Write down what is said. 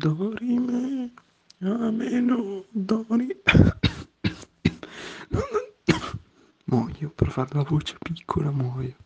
داریم ameno doni muoio per fare la voce piccola, muoio.